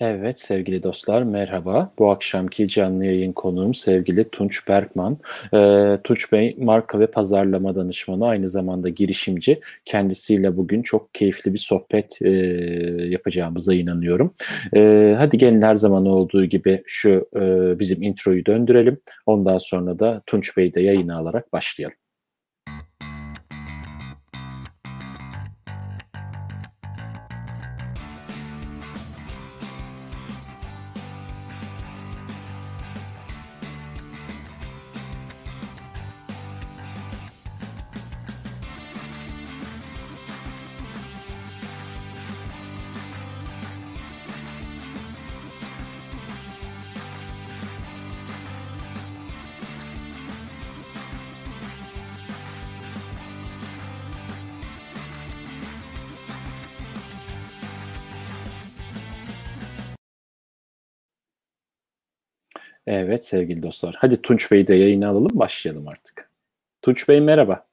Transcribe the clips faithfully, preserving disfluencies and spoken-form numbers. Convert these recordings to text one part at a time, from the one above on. Evet sevgili dostlar merhaba. Bu akşamki canlı yayın konuğum sevgili Tunç Berkman. Ee, Tunç Bey marka ve pazarlama danışmanı, aynı zamanda girişimci. Kendisiyle bugün çok keyifli bir sohbet e, yapacağımıza inanıyorum. E, hadi gelin her zaman olduğu gibi şu e, bizim introyu döndürelim. Ondan sonra da Tunç Bey'i de yayına alarak başlayalım. Evet sevgili dostlar. Hadi Tunç Bey'i de yayına alalım, başlayalım artık. Tunç Bey merhaba.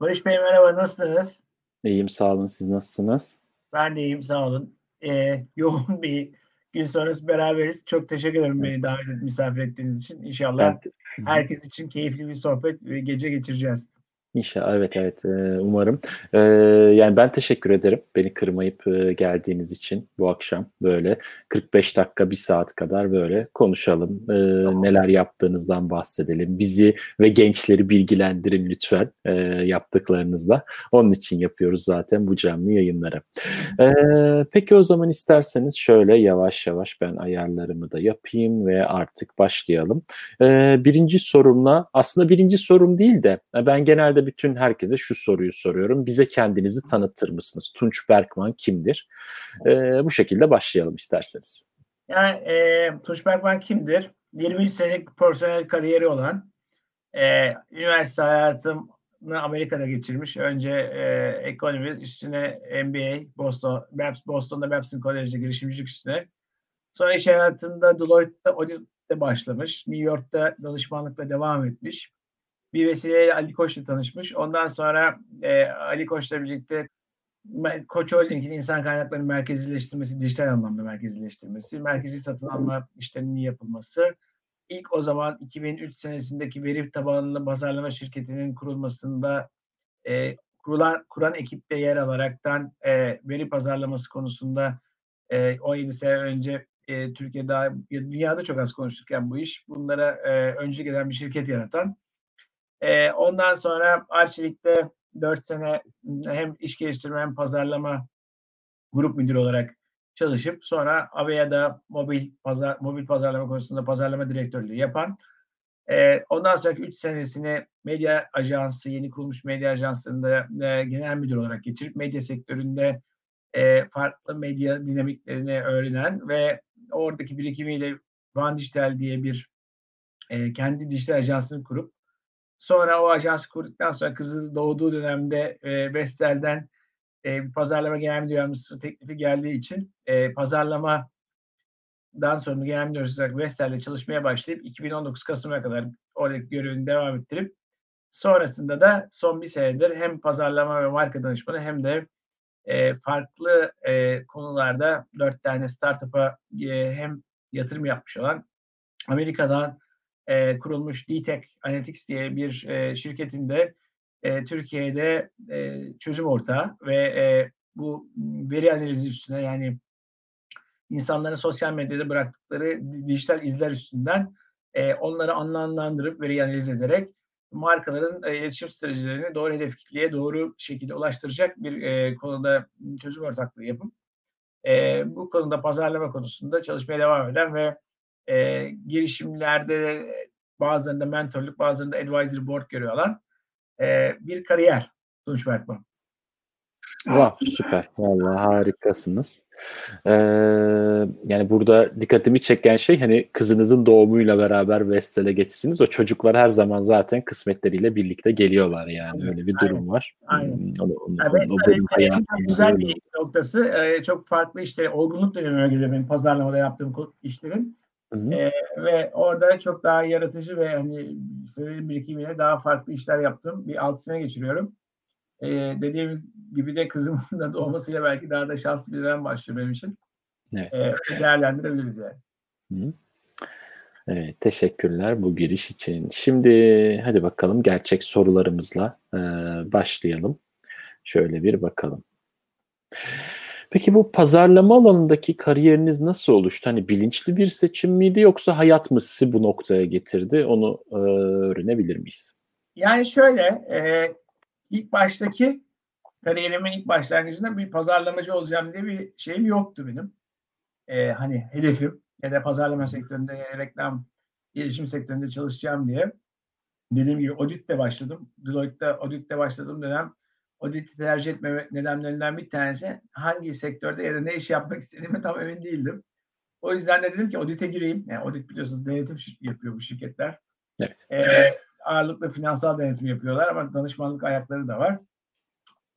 Barış Bey merhaba, nasılsınız? İyiyim sağ olun, siz nasılsınız? Ben de iyiyim sağ olun. Ee, yoğun bir gün sonrası beraberiz. Çok teşekkür ederim beni davet edip misafir ettiğiniz için. İnşallah ben... herkes için keyifli bir sohbet ve gece geçireceğiz. İnşallah evet evet umarım. Ee, yani ben teşekkür ederim beni kırmayıp geldiğiniz için bu akşam böyle kırk beş dakika bir saat kadar böyle konuşalım. Ee, neler yaptığınızdan bahsedelim. Bizi ve gençleri bilgilendirin lütfen e, yaptıklarınızla. Onun için yapıyoruz zaten bu canlı yayınları. Ee, peki o zaman isterseniz şöyle yavaş yavaş ben ayarlarımı da yapayım ve artık başlayalım. Ee, birinci sorumla aslında birinci sorum değil de ben genelde bütün herkese şu soruyu soruyorum. Bize kendinizi tanıtır mısınız? Tunç Berkman kimdir? Ee, bu şekilde başlayalım isterseniz. Yani e, Tunç Berkman kimdir? yirmi üç senelik profesyonel kariyeri olan, e, üniversite hayatını Amerika'da geçirmiş. Önce e, ekonomi, üstüne M B A, Boston, Boston'da Babson College'de girişimcilik üstüne. Sonra iş hayatında Deloitte'de, Audi'de başlamış. New York'ta danışmanlıkla devam etmiş. Bir vesileyle Ali Koç'la tanışmış. Ondan sonra e, Ali Koç'la birlikte Koç Holding'in insan kaynaklarını merkezileştirmesi, dijital anlamda merkezileştirmesi, merkezi satın alma işlerinin yapılması, ilk o zaman iki bin üç senesindeki veri tabanlı pazarlama şirketinin kurulmasında e, kurulan kuran ekipte yer alaraktan e, veri pazarlaması konusunda e, on yedi sene önce e, Türkiye'de, dünyada çok az konuşulurken bu iş, bunlara e, öncü gelen bir şirket yaratan. Ondan sonra Arçelik'te dört sene hem iş geliştirme hem pazarlama grup müdürü olarak çalışıp sonra Avea'da mobil pazar, mobil pazarlama konusunda pazarlama direktörlüğü yapan. Ondan sonraki üç senesini medya ajansı, yeni kurulmuş medya ajanslarında genel müdür olarak geçirip medya sektöründe farklı medya dinamiklerini öğrenen ve oradaki birikimiyle One Digital diye bir kendi dijital ajansını kurup sonra o ajansı kurduktan sonra kızı doğduğu dönemde e, Vestel'den e, pazarlama genel müdür yardımcısı teklifi geldiği için e, pazarlamadan sonra genel müdür olarak Vestel'le çalışmaya başlayıp iki bin on dokuz Kasım'a kadar oradaki görevini devam ettirip sonrasında da son bir senedir hem pazarlama ve marka danışmanı hem de e, farklı e, konularda dört tane startup'a e, hem yatırım yapmış olan Amerika'dan E, kurulmuş D-Tech Analytics diye bir e, şirketinde e, Türkiye'de e, çözüm ortağı ve e, bu veri analizi üstüne, yani insanların sosyal medyada bıraktıkları dijital izler üstünden e, onları anlamlandırıp veri analiz ederek markaların e, iletişim stratejilerini doğru hedef kitleye doğru şekilde ulaştıracak bir e, konuda çözüm ortaklığı yapıp e, bu konuda pazarlama konusunda çalışmaya devam eden ve E, girişimlerde bazılarında mentorluk, bazılarında advisory board görüyor olan e, bir kariyer Tunç Berkman. Wow, süper. Vallahi harikasınız. Ee, yani burada dikkatimi çeken şey hani kızınızın doğumuyla beraber Vestel'e geçişiniz. O çocuklar her zaman zaten kısmetleriyle birlikte geliyorlar yani. Öyle bir durum aynen, var. Aynen. O, o, yani o, o benim hayatım. Güzel bir noktası. Ee, çok farklı işte olgunluk dönemine gidiyor benim pazarlamada yaptığım işlerin. Ee, ve orada çok daha yaratıcı ve hani seviye birikimiyle daha farklı işler yaptım. Bir altı sene geçiriyorum. Ee, dediğimiz gibi de kızımın da doğmasıyla belki daha da şanslı bir dönem başlıyor benim için. Evet. E, değerlendirebiliriz yani. Hı. Evet, teşekkürler bu giriş için. Şimdi hadi bakalım gerçek sorularımızla e, başlayalım. Şöyle bir bakalım. Peki bu pazarlama alanındaki kariyeriniz nasıl oluştu? Hani bilinçli bir seçim miydi yoksa hayat mı sizi bu noktaya getirdi? Onu e, öğrenebilir miyiz? Yani şöyle, e, ilk baştaki kariyerimin ilk başlangıcında bir pazarlamacı olacağım diye bir şeyim yoktu benim. E, hani hedefim ya da pazarlama sektöründe ya reklam, gelişim sektöründe çalışacağım diye. Dediğim gibi Audit'te başladım. Deloitte'de Audit'te başladığım dönem Audit'i tercih etme nedenlerinden bir tanesi hangi sektörde ya da ne iş yapmak istediğime tam emin değildim. O yüzden de dedim ki Audit'e gireyim. Yani Audit biliyorsunuz denetim yapıyor bu şirketler. Evet. Ee, ağırlıklı finansal denetim yapıyorlar ama danışmanlık ayakları da var.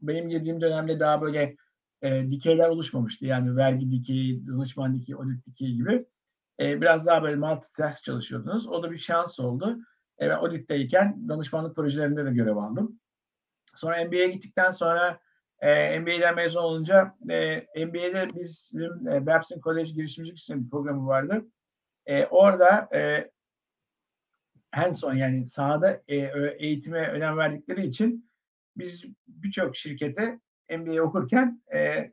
Benim girdiğim dönemde daha böyle e, dikeyler oluşmamıştı. Yani vergi dikeyi, danışman dikeyi, Audit dikeyi gibi. E, biraz daha böyle multitask çalışıyordunuz. O da bir şans oldu. E, ben Audit'teyken danışmanlık projelerinde de görev aldım. Sonra M B A'ye gittikten sonra e, M B A'den mezun olunca e, M B A'de bizim e, Babson College girişimcilik sistemi programı vardı. E, orada e, hands-on yani sahada e, eğitime önem verdikleri için biz birçok şirkete M B A okurken e,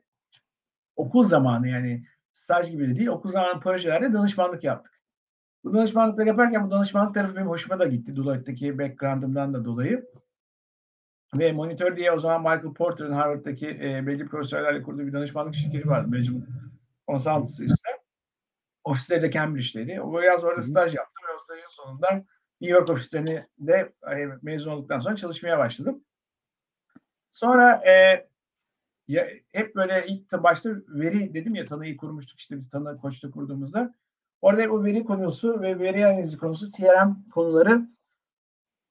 okul zamanı yani staj gibi de değil okul zamanı projelerde danışmanlık yaptık. Bu danışmanlıkları yaparken bu danışmanlık tarafı benim hoşuma da gitti. Deloitte'deki background'ımdan da dolayı. Ve Monitör diye o zaman Michael Porter'ın Harvard'daki e, belli profesörlerle kurduğu bir danışmanlık şirketi vardı. Macim konsantrası işte. Ofisleri de Cambridge'deydi. O biraz orada staj yaptım. Ve o stajın sonunda New York ofislerini de e, mezun olduktan sonra çalışmaya başladım. Sonra e, ya, hep böyle ilk başta veri dedim ya Tanı'yı kurmuştuk işte biz Tanı Koç'ta kurduğumuzda. Orada hep o veri konusu ve veri analizi konusu C R M konuları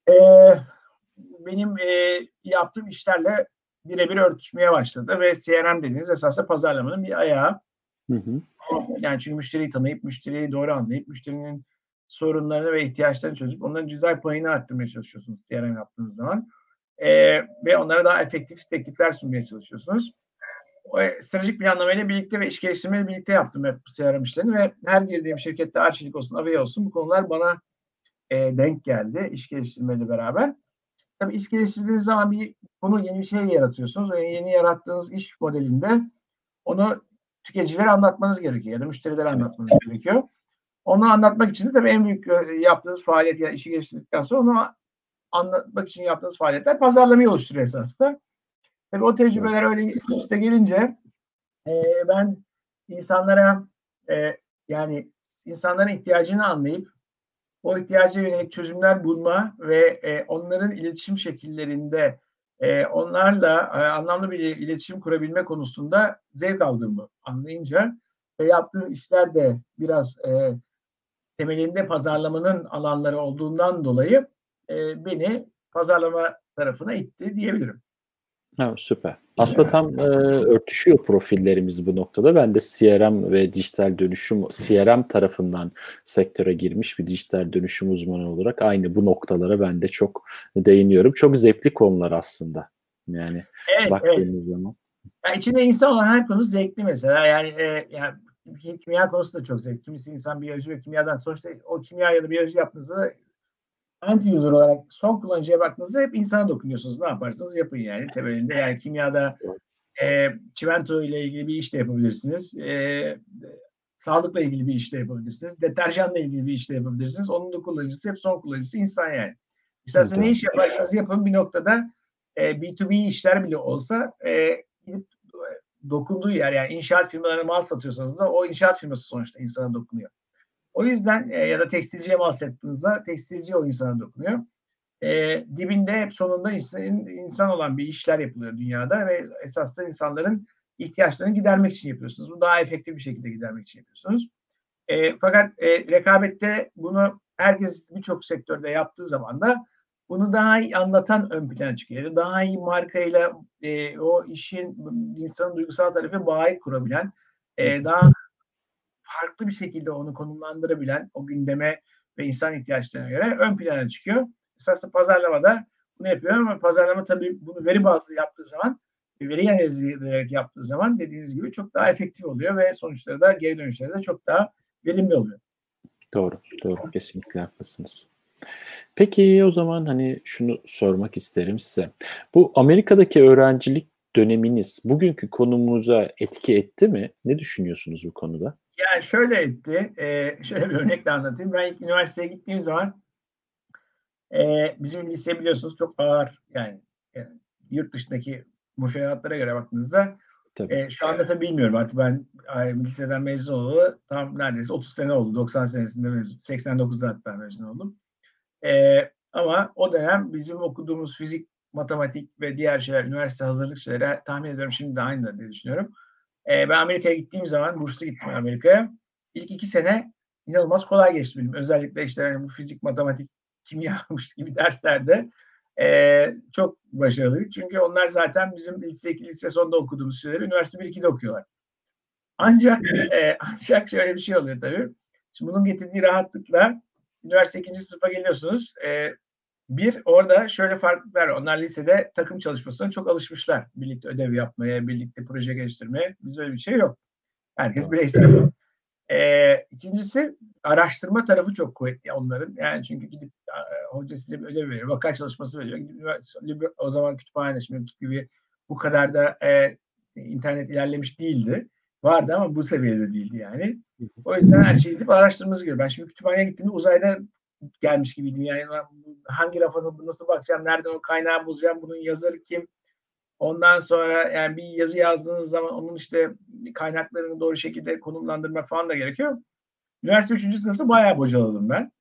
eee benim e, yaptığım işlerle birebir örtüşmeye başladı ve C R M dediğiniz esasında pazarlamanın bir ayağı. Hı hı. Yani çünkü müşteriyi tanıyıp, müşteriyi doğru anlayıp, müşterinin sorunlarını ve ihtiyaçlarını çözüp onların cüzdan payını arttırmaya çalışıyorsunuz C R M yaptığınız zaman. E, ve onlara daha efektif teklifler sunmaya çalışıyorsunuz. O, stratejik planlamayla birlikte ve iş geliştirmeyle birlikte yaptım hep C R M işlerini ve her girdiğim şirkette Arçelik olsun, Avea olsun bu konular bana e, denk geldi iş geliştirmeyle beraber. Tabii iş geliştirdiğiniz zaman bir bunu yeni bir şey yaratıyorsunuz. O yeni yarattığınız iş modelinde onu tüketicilere anlatmanız gerekiyor ya da müşterilere anlatmanız gerekiyor. Onu anlatmak için de tabii en büyük yaptığınız faaliyet yani işi geliştirdikten sonra onu anlatmak için yaptığınız faaliyetler pazarlamayı oluşturuyor esasında. Tabii o tecrübeler öyle üste gelince e, ben insanlara e, yani insanların ihtiyacını anlayıp o ihtiyaca yönelik çözümler bulma ve e, onların iletişim şekillerinde e, onlarla e, anlamlı bir iletişim kurabilme konusunda zevk aldığımı anlayınca ve yaptığım işler de biraz e, temelinde pazarlamanın alanları olduğundan dolayı e, beni pazarlama tarafına itti diyebilirim. Ha, süper. Aslında tam e, örtüşüyor profillerimiz bu noktada. Ben de C R M ve dijital dönüşüm, C R M tarafından sektöre girmiş bir dijital dönüşüm uzmanı olarak aynı bu noktalara ben de çok değiniyorum. Çok zevkli konular aslında. Yani evet, baktığınız evet. zaman. Yani içinde insan olan her konu zevkli mesela. Yani, e, yani kimya konusu da çok zevkli. Kimisi insan biyoloji ve kimyadan sonuçta o kimya ya da biyoloji yaptığınızda anti-user olarak son kullanıcıya baktığınızda hep insana dokunuyorsunuz. Ne yaparsanız yapın yani temelinde. Yani kimyada e, çimento ile ilgili bir iş de yapabilirsiniz. E, sağlıkla ilgili bir iş de yapabilirsiniz. Deterjanla ilgili bir iş de yapabilirsiniz. Onun da kullanıcısı hep son kullanıcısı insan yani. İstersen evet. Ne iş yaparsanız yapın bir noktada e, B iki B işler bile olsa e, dokunduğu yer yani inşaat firmalarına mal satıyorsanız da o inşaat firması sonuçta insana dokunuyor. O yüzden e, ya da tekstilciye bahsettiğinizde tekstilci o insana dokunuyor. E, dibinde hep sonunda insan, insan olan bir işler yapılıyor dünyada ve esasında insanların ihtiyaçlarını gidermek için yapıyorsunuz. Bunu daha efektif bir şekilde gidermek için yapıyorsunuz. E, fakat e, rekabette bunu herkes birçok sektörde yaptığı zaman da bunu daha iyi anlatan ön plana çıkıyor. Daha iyi markayla e, o işin insanın duygusal tarafı bağı kurabilen, e, daha farklı bir şekilde onu konumlandırabilen o gündeme ve insan ihtiyaçlarına göre ön plana çıkıyor. Esasında pazarlamada bunu yapıyor ama pazarlama tabii bunu veri bazlı yaptığı zaman veri analizi ederek yaptığı zaman dediğiniz gibi çok daha efektif oluyor ve sonuçları da, geri dönüşleri de çok daha verimli oluyor. Doğru, doğru. Kesinlikle haklısınız. Peki o zaman hani şunu sormak isterim size. Bu Amerika'daki öğrencilik döneminiz bugünkü konumuza etki etti mi? Ne düşünüyorsunuz bu konuda? Yani şöyle etti. Ee, şöyle bir örnekle anlatayım. Ben ilk üniversiteye gittiğim zaman e, bizim lise biliyorsunuz çok ağır, yani, yani yurt dışındaki müfredatlara göre baktığınızda e, şu anda tabii bilmiyorum. Artık ben liseden mezun olalı tam neredeyse otuz sene oldu. doksan senesinde mezun. seksen dokuzda hatta mezun oldum. E, ama o dönem bizim okuduğumuz fizik, matematik ve diğer şeyler, üniversite hazırlık şeyleri tahmin ediyorum şimdi de aynı da diye düşünüyorum. Ee, ben Amerika'ya gittiğim zaman, burslu gittim Amerika'ya. İlk iki sene inanılmaz kolay geçti benim. Özellikle işte yani bu fizik, matematik, kimya gibi derslerde e, çok başarılıydık. Çünkü onlar zaten bizim lise iki, lise sonda okuduğumuz şeyleri üniversite bir iki'de okuyorlar. Ancak e, ancak şöyle bir şey oluyor tabii. Şimdi bunun getirdiği rahatlıkla üniversite ikinci sınıfa geliyorsunuz. E, Bir, orada şöyle farklılıklar var. Onlar lisede takım çalışmasına çok alışmışlar. Birlikte ödev yapmaya, birlikte proje geliştirmeye. Bizde öyle bir şey yok. Herkes bireysel. Ee, ikincisi, araştırma tarafı çok kuvvetli onların. Yani çünkü gidip hoca size bir ödev veriyor, vaka çalışması veriyor. Gidip, o zaman kütüphane gibi bu kadar da e, internet ilerlemiş değildi. Vardı ama bu seviyede değildi yani. O yüzden her şeyi gidip araştırmamız gerekiyor. Ben şimdi kütüphaneye gittiğimde uzayda gelmiş gibiydim. Yani hangi rafa nasıl bakacağım, nereden o kaynağı bulacağım, bunun yazarı kim? Ondan sonra yani bir yazı yazdığınız zaman onun işte kaynaklarını doğru şekilde konumlandırmak falan da gerekiyor. Üniversite üçüncü sınıfta bayağı bocaladım ben.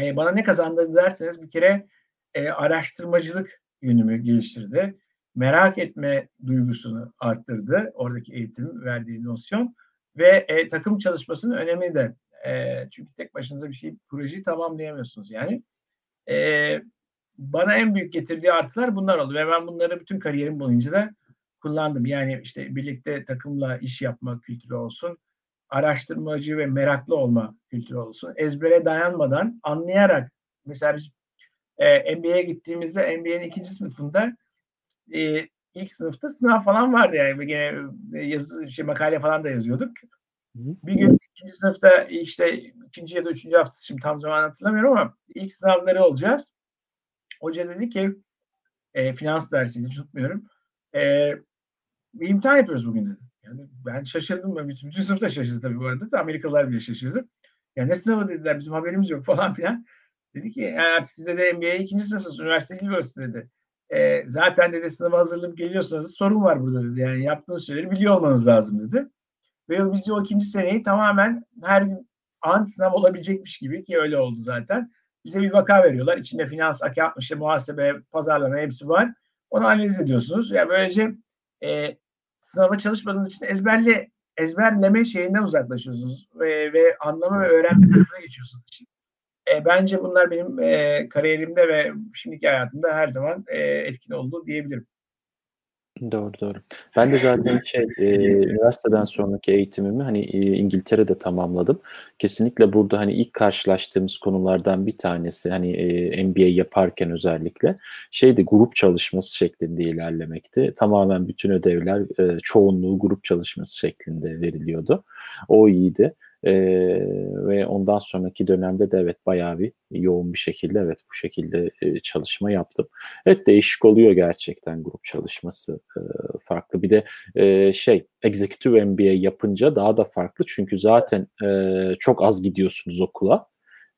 Ee, bana ne kazandırdı derseniz bir kere e, araştırmacılık yönümü geliştirdi. Merak etme duygusunu arttırdı. Oradaki eğitim verdiği nosyon ve e, takım çalışmasının önemi de. E, çünkü tek başınıza bir şey, projeyi tamamlayamıyorsunuz yani. E, bana en büyük getirdiği artılar bunlar oldu ve ben bunları bütün kariyerim boyunca da kullandım. Yani işte birlikte takımla iş yapma kültürü olsun, araştırmacı ve meraklı olma kültürü olsun, ezbere dayanmadan anlayarak. Mesela biz e, M B A'ye gittiğimizde M B A'nin ikinci sınıfında e, ilk sınıfta sınav falan vardı yani. Gene yazı, şey, makale falan da yazıyorduk. Bir gün ikinci sınıfta işte ikinci ya da üçüncü haftası, şimdi tam zamanı hatırlamıyorum ama ilk sınavları olacağız. Hoca dedi ki e, finans dersiydi, tutmuyorum. E, imtihan yapıyoruz bugün dedi. Yani ben şaşırdım. Ben bütün, bütün sınıf da şaşırdı tabii bu arada. Amerikalılar bile şaşırdı. Yani ne sınavı dediler, bizim haberimiz yok falan filan. Dedi ki yani sizde de M B A ikinci sınıfsınız, üniversite biliyorsunuz dedi. E, zaten dedi sınava hazırlanıp geliyorsanız sorun var burada dedi. Yani yaptığınız şeyleri biliyor olmanız lazım dedi. Ve biz o ikinci seneyi tamamen her gün an sınav olabilecekmiş gibi, ki öyle oldu zaten. Bize bir vaka veriyorlar. İçinde finans, işte muhasebe, pazarlama hepsi var. Onu analiz ediyorsunuz. Yani böylece e, sınava çalışmadığınız için ezberle, ezberleme şeyinden uzaklaşıyorsunuz. E, ve anlama ve öğrenme tarafına geçiyorsunuz. E, bence bunlar benim e, kariyerimde ve şimdiki hayatımda her zaman e, etkin oldu diyebilirim. Doğru doğru. Ben de zaten şey e, üniversiteden sonraki eğitimimi hani e, İngiltere'de tamamladım. Kesinlikle burada hani ilk karşılaştığımız konulardan bir tanesi hani e, M B A yaparken özellikle şeydi, grup çalışması şeklinde ilerlemekti. Tamamen bütün ödevler e, çoğunluğu grup çalışması şeklinde veriliyordu. O iyiydi. Ee, ve ondan sonraki dönemde de evet bayağı bir yoğun bir şekilde evet bu şekilde e, çalışma yaptım. Evet, değişik oluyor gerçekten grup çalışması e, farklı. Bir de e, şey Executive M B A yapınca daha da farklı, çünkü zaten e, çok az gidiyorsunuz okula.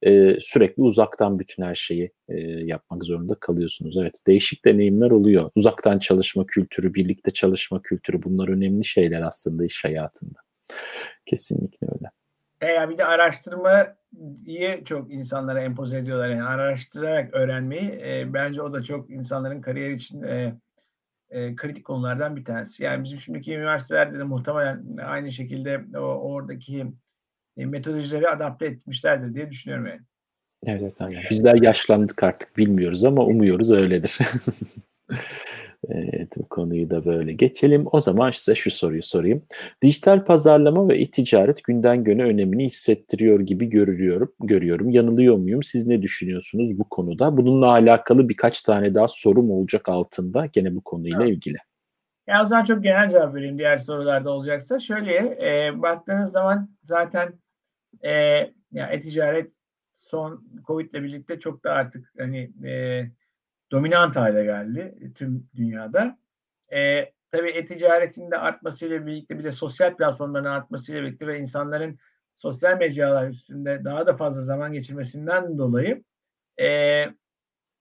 E, sürekli uzaktan bütün her şeyi e, yapmak zorunda kalıyorsunuz. Evet, değişik deneyimler oluyor. Uzaktan çalışma kültürü, birlikte çalışma kültürü, bunlar önemli şeyler aslında iş hayatında. Kesinlikle öyle. Yani bir de araştırmayı çok insanlara empoze ediyorlar. Yani araştırarak öğrenmeyi e, bence o da çok insanların kariyer için e, e, kritik konulardan bir tanesi. Yani bizim şimdiki üniversitelerde de muhtemelen aynı şekilde o, oradaki e, metodolojileri adapte etmişlerdir diye düşünüyorum yani. Evet, aynen. Bizler yaşlandık artık, bilmiyoruz ama umuyoruz öyledir. Evet, bu konuyu da böyle geçelim. O zaman size şu soruyu sorayım. Dijital pazarlama ve e-ticaret günden güne önemini hissettiriyor gibi görüyorum. Görüyorum. Yanılıyor muyum? Siz ne düşünüyorsunuz bu konuda? Bununla alakalı birkaç tane daha sorum olacak altında gene bu konuyla ilgili. Ya o zaman çok genel cevap vereyim diğer sorularda olacaksa. Şöyle e, baktığınız zaman zaten e, ya e-ticaret son Covid'le birlikte çok da artık hani e, dominant hale geldi tüm dünyada. E, tabii e-ticaretin de artmasıyla birlikte bir de sosyal platformların artmasıyla birlikte ve insanların sosyal mecralar üstünde daha da fazla zaman geçirmesinden dolayı e,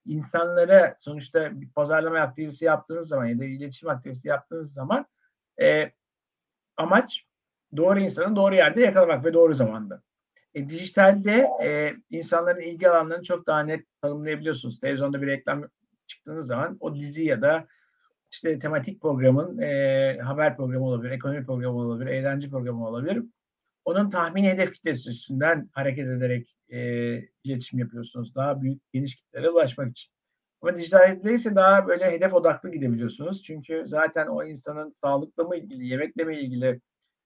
insanlara sonuçta bir pazarlama aktivitesi yaptığınız zaman ya da iletişim aktivitesi yaptığınız zaman e, amaç doğru insanı doğru yerde yakalamak ve doğru zamanda. E, dijitalde e, insanların ilgi alanlarını çok daha net tanımlayabiliyorsunuz. Televizyonda bir reklam çıktığınız zaman o dizi ya da işte tematik programın e, haber programı olabilir, ekonomi programı olabilir, eğlence programı olabilir. Onun tahmini hedef kitlesi üstünden hareket ederek e, iletişim yapıyorsunuz. Daha büyük, geniş kitlere ulaşmak için. Ama dijitalde ise daha böyle hedef odaklı gidebiliyorsunuz. Çünkü zaten o insanın sağlıkla mı ilgili, yemekle mi ilgili,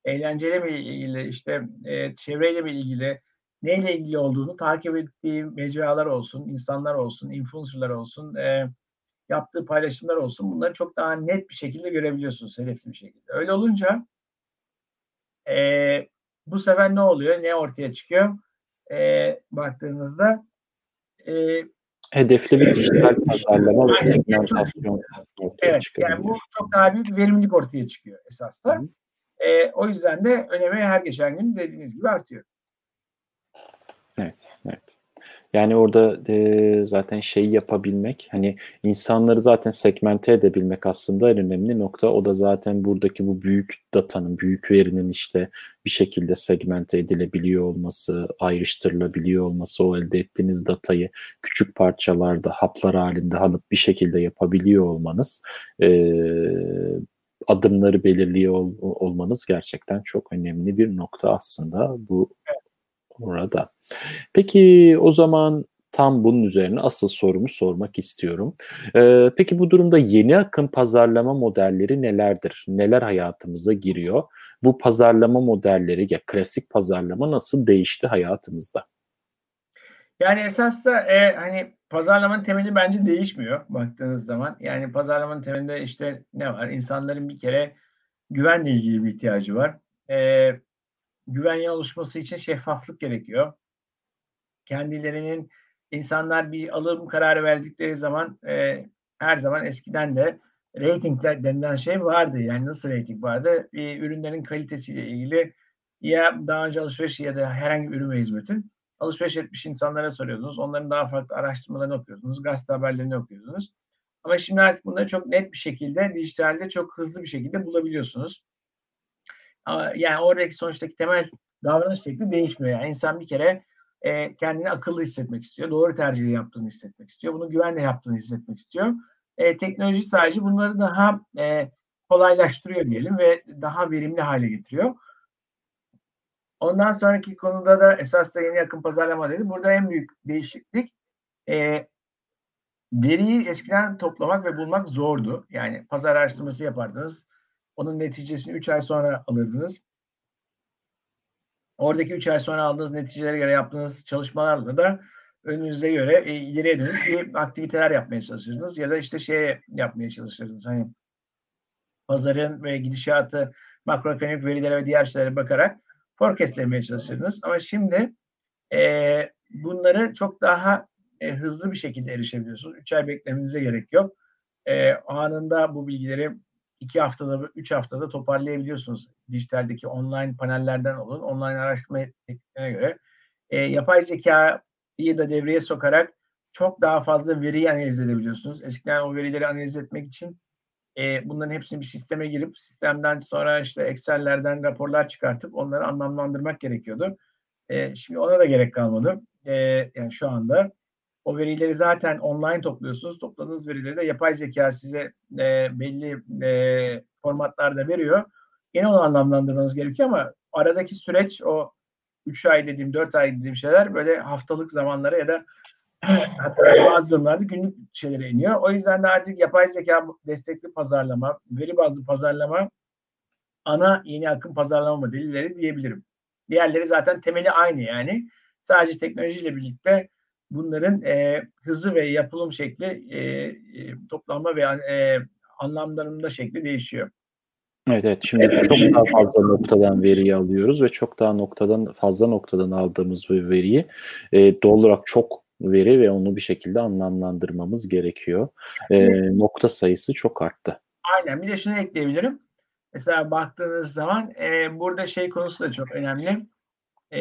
eğlenceyle mi ilgili, işte e, çevreyle mi ilgili, neyle ilgili olduğunu takip ettiği mecralar olsun, insanlar olsun, influencerlar olsun, e, yaptığı paylaşımlar olsun. Bunları çok daha net bir şekilde görebiliyorsunuz, hedefli bir şekilde. Öyle olunca eee bu sefer ne oluyor? Ne ortaya çıkıyor? Ee, baktığınızda e, hedefli bir dijital pazarlama ve segmentasyon ortaya çıkıyor. Evet, yani bu çok daha büyük bir verimlilik ortaya çıkıyor esaslar. E, o yüzden de önemi her geçen gün dediğiniz gibi artıyor. Evet, evet. Yani orada e, zaten şeyi yapabilmek, hani insanları zaten segmente edebilmek aslında en önemli nokta. O da zaten buradaki bu büyük datanın, büyük verinin işte bir şekilde segmente edilebiliyor olması, ayrıştırılabiliyor olması, o elde ettiğiniz datayı küçük parçalarda, haplar halinde alıp bir şekilde yapabiliyor olmanız, e, adımları belirliyor ol, olmanız gerçekten çok önemli bir nokta aslında bu. Orada. Peki o zaman tam bunun üzerine asıl sorumu sormak istiyorum. Ee, peki bu durumda yeni akım pazarlama modelleri nelerdir? Neler hayatımıza giriyor? Bu pazarlama modelleri ya klasik pazarlama nasıl değişti hayatımızda? Yani esas da e, hani pazarlamanın temeli bence değişmiyor baktığınız zaman. Yani pazarlamanın temelinde işte ne var? İnsanların bir kere güvenle ilgili bir ihtiyacı var. Evet. Güvenin oluşması için şeffaflık gerekiyor. Kendilerinin insanlar bir alım kararı verdikleri zaman e, her zaman eskiden de rating denilen şey vardı. Yani nasıl rating vardı? E, ürünlerin kalitesiyle ilgili ya daha önce alışveriş ya da herhangi bir ürün ve hizmetin alışveriş etmiş insanlara soruyordunuz. Onların daha farklı araştırmalarını okuyordunuz. Gazete haberlerini okuyordunuz. Ama şimdi artık bunları çok net bir şekilde dijitalde çok hızlı bir şekilde bulabiliyorsunuz. Yani oradaki sonuçtaki temel davranış şekli değişmiyor. Yani insan bir kere e, kendini akıllı hissetmek istiyor. Doğru tercihi yaptığını hissetmek istiyor. Bunu güvenle yaptığını hissetmek istiyor. E, teknoloji sadece bunları daha e, kolaylaştırıyor diyelim ve daha verimli hale getiriyor. Ondan sonraki konuda da esas da yeni akım pazarlama dedi. Burada en büyük değişiklik e, veriyi eskiden toplamak ve bulmak zordu. Yani pazar araştırması yapardınız. Onun neticesini üç ay sonra alırdınız. Oradaki üç ay sonra aldığınız neticelere göre yaptığınız çalışmalarla da önünüze göre e, ileriye dönük aktiviteler yapmaya çalışırdınız. Ya da işte şey yapmaya çalışırdınız. Hani pazarın ve gidişatı, makroekonomik verilere ve diğer şeylere bakarak forecastlemeye çalışırdınız. Ama şimdi e, bunları çok daha e, hızlı bir şekilde erişebiliyorsunuz. üç ay beklemenize gerek yok. E, anında bu bilgileri İki haftada, üç haftada toparlayabiliyorsunuz. Dijitaldeki online panellerden olun, online araştırma tekniklerine göre. E, yapay zekayı da devreye sokarak çok daha fazla veriyi analiz edebiliyorsunuz. Eskiden o verileri analiz etmek için e, bunların hepsini bir sisteme girip, sistemden sonra işte Excel'lerden raporlar çıkartıp onları anlamlandırmak gerekiyordu. E, şimdi ona da gerek kalmadı. E, yani şu anda o verileri zaten online topluyorsunuz. Topladığınız verileri de yapay zeka size e, belli e, formatlarda veriyor. Yine onu anlamlandırmanız gerekiyor ama aradaki süreç o üç ay dediğim, dört ay dediğim şeyler böyle haftalık zamanlara ya da hatta bazı durumlarda günlük şeylere iniyor. O yüzden de artık yapay zeka destekli pazarlama, veri bazlı pazarlama ana yeni akım pazarlama modelleri diyebilirim. Diğerleri zaten temeli aynı yani. Sadece teknolojiyle birlikte bunların e, hızı ve yapılım şekli, e, toplanma ve e, anlamlarında şekli değişiyor. Evet, evet. Şimdi evet. çok daha fazla noktadan veriyi alıyoruz ve çok daha noktadan fazla noktadan aldığımız bu veriyi e, doğal olarak çok veri ve onu bir şekilde anlamlandırmamız gerekiyor. E, evet. Nokta sayısı çok arttı. Aynen. Bir de şunu ekleyebilirim. Mesela baktığınız zaman e, burada şey konusu da çok önemli. E,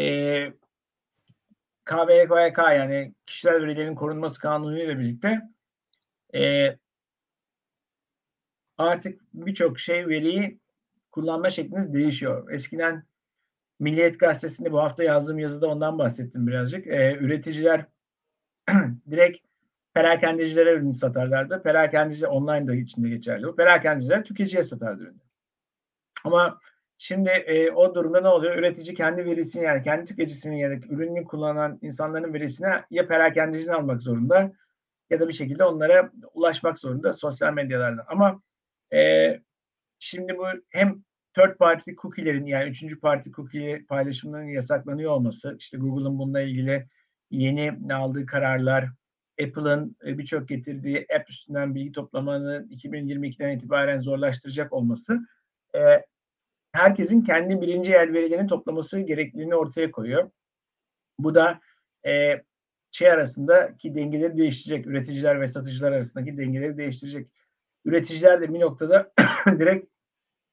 K V K K yani kişisel verilerin korunması kanunu ile birlikte e, artık birçok şey veriyi kullanma şekliniz değişiyor. Eskiden Milliyet Gazetesi'nde bu hafta yazdığım yazıda ondan bahsettim birazcık. E, üreticiler direkt perakendecilere ürünü satarlardı. Perakendeciler online da içinde geçerli. Bu perakendeciler tüketiciye satardı ürünü. Ama şimdi e, o durumda ne oluyor? Üretici kendi verisini yani kendi tüketisini yani ürününü kullanan insanların verisini ya perakendeciden almak zorunda ya da bir şekilde onlara ulaşmak zorunda sosyal medyalardan. Ama e, şimdi bu hem third party cookie'lerin yani üçüncü parti cookie paylaşımlarının yasaklanıyor olması, işte Google'ın bununla ilgili yeni aldığı kararlar, Apple'ın birçok getirdiği app üstünden bilgi toplamanı iki bin yirmi ikiden itibaren zorlaştıracak olması e, herkesin kendi birinci el verilerini toplaması gerekliliğini ortaya koyuyor. Bu da e, şey arasındaki dengeleri değiştirecek. Üreticiler ve satıcılar arasındaki dengeleri değiştirecek. Üreticiler de bir noktada direkt